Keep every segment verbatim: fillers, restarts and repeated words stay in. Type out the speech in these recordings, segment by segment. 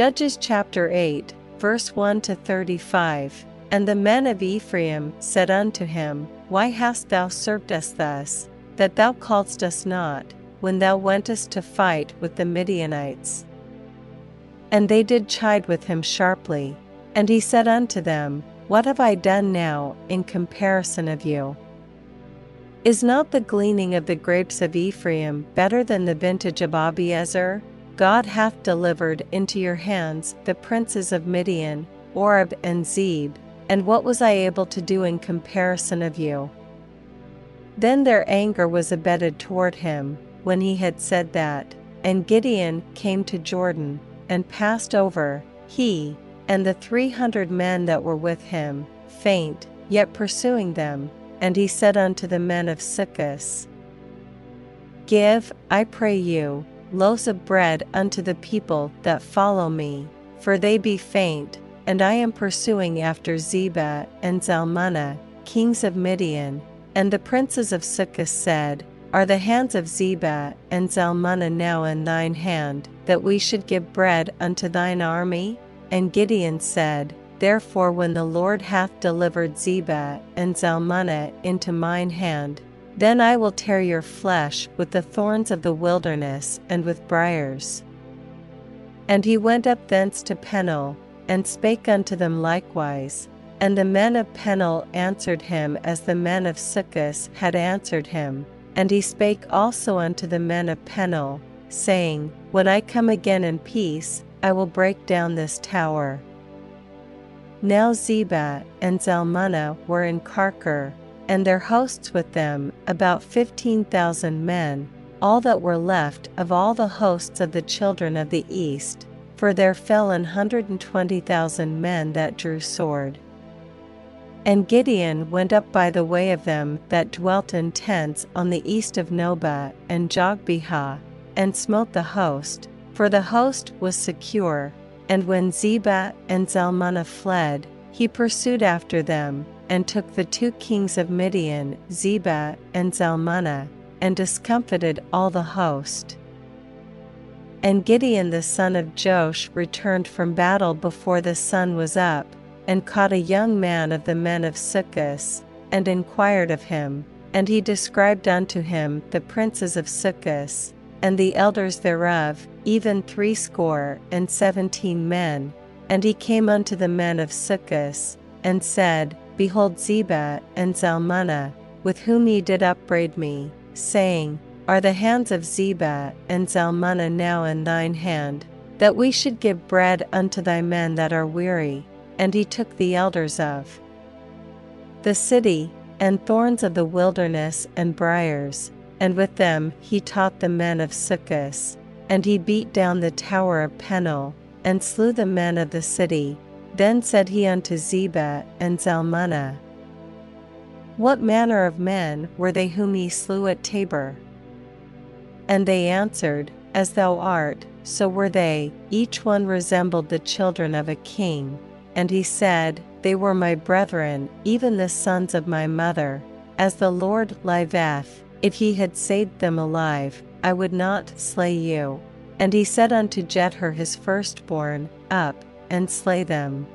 Judges chapter eight, verse one to thirty-five. And the men of Ephraim said unto him, Why hast thou served us thus, that thou calledst us not, when thou wentest to fight with the Midianites? And they did chide with him sharply. And he said unto them, What have I done now in comparison of you? Is not the gleaning of the grapes of Ephraim better than the vintage of Abiezer? God hath delivered into your hands the princes of Midian, Oreb and Zeb, and what was I able to do in comparison of you? Then their anger was abated toward him, when he had said that. And Gideon came to Jordan, and passed over, he, and the three hundred men that were with him, faint, yet pursuing them. And he said unto the men of Succoth, Give, I pray you, loaves of bread unto the people that follow me, for they be faint, and I am pursuing after Zebah and Zalmunna, kings of Midian. And the princes of Succoth said, Are the hands of Zebah and Zalmunna now in thine hand, that we should give bread unto thine army? And Gideon said, Therefore when the Lord hath delivered Zebah and Zalmunna into mine hand, then I will tear your flesh with the thorns of the wilderness and with briars. And he went up thence to Penuel, and spake unto them likewise. And the men of Penuel answered him as the men of Succoth had answered him. And he spake also unto the men of Penuel, saying, When I come again in peace, I will break down this tower. Now Zebah and Zalmunna were in Karkar, and their hosts with them, about fifteen thousand men, all that were left of all the hosts of the children of the east, for there fell an hundred and twenty thousand men that drew sword. And Gideon went up by the way of them that dwelt in tents on the east of Nobah and Jogbiha, and smote the host, for the host was secure. And when Zebah and Zalmunna fled, he pursued after them, and took the two kings of Midian, Zebah and Zalmunna, and discomfited all the host. And Gideon the son of Joash returned from battle before the sun was up, and caught a young man of the men of Succoth, and inquired of him. And he described unto him the princes of Succoth, and the elders thereof, even threescore and seventeen men. And he came unto the men of Succoth, and said, Behold Zebah and Zalmunna, with whom ye did upbraid me, saying, Are the hands of Zebah and Zalmunna now in thine hand, that we should give bread unto thy men that are weary? And he took the elders of the city, and thorns of the wilderness and briars, and with them he taught the men of Succoth. And he beat down the tower of Penuel, and slew the men of the city. Then said he unto Zebah and Zalmunna, What manner of men were they whom ye slew at Tabor? And they answered, As thou art, so were they, each one resembled the children of a king. And he said, They were my brethren, even the sons of my mother. As the Lord liveth, if ye had saved them alive, I would not slay you. And he said unto Jether his firstborn, Up, and slay them.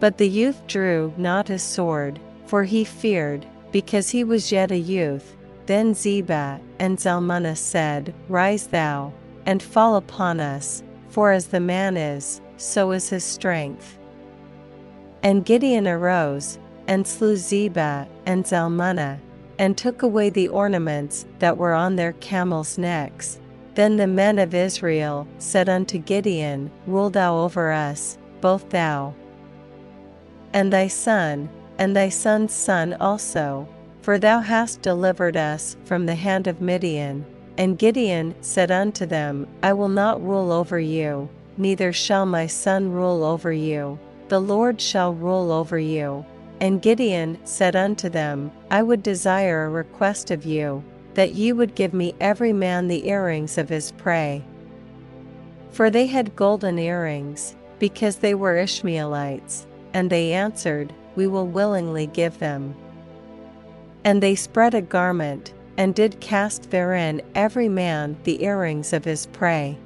But the youth drew not his sword, for he feared, because he was yet a youth. Then Zebah and Zalmunna said, Rise thou, and fall upon us, for as the man is, so is his strength. And Gideon arose, and slew Zebah and Zalmunna, and took away the ornaments that were on their camels' necks. Then the men of Israel said unto Gideon, Rule thou over us, both thou, and thy son, and thy son's son also, for thou hast delivered us from the hand of Midian. And Gideon said unto them, I will not rule over you, neither shall my son rule over you. The Lord shall rule over you. And Gideon said unto them, I would desire a request of you, that ye would give me every man the earrings of his prey. For they had golden earrings, because they were Ishmaelites. And they answered, We will willingly give them. And they spread a garment, and did cast therein every man the earrings of his prey.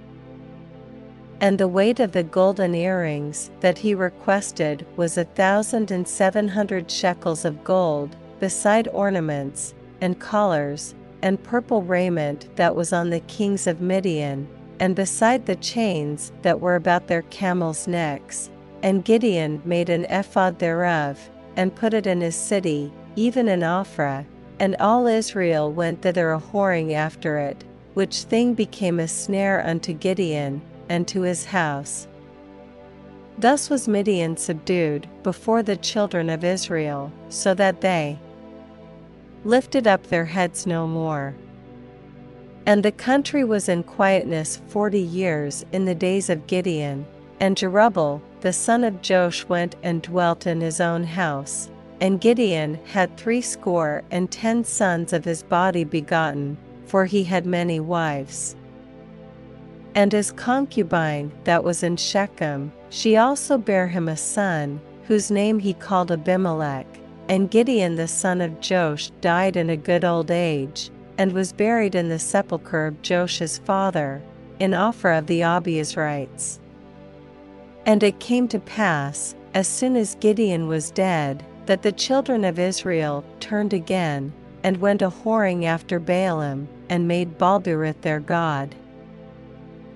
and the weight of the golden earrings that he requested was a thousand and seven hundred shekels of gold, beside ornaments, and collars, and purple raiment that was on the kings of Midian, and beside the chains that were about their camels' necks. And Gideon made an ephod thereof, and put it in his city, even in Ophrah, and all Israel went thither a-whoring after it, which thing became a snare unto Gideon, and to his house. Thus was Midian subdued before the children of Israel, so that they lifted up their heads no more. And the country was in quietness forty years in the days of Gideon, and Jerubbaal the son of Joash went and dwelt in his own house. And Gideon had threescore and ten sons of his body begotten, for he had many wives. And his concubine that was in Shechem, she also bare him a son, whose name he called Abimelech. And Gideon the son of Joash died in a good old age, and was buried in the sepulchre of Joash his father, in Ophrah of the Abiezrites. And it came to pass, as soon as Gideon was dead, that the children of Israel turned again, and went a-whoring after Balaam, and made Baalberith their god.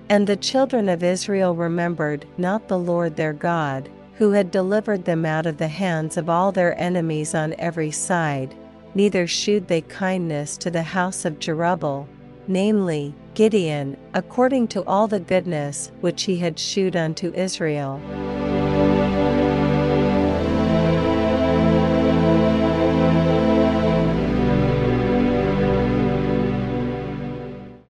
And the children of Israel remembered not the Lord their God, who had delivered them out of the hands of all their enemies on every side, neither shewed they kindness to the house of Jerubbaal, namely, Gideon, according to all the goodness which he had shewed unto Israel.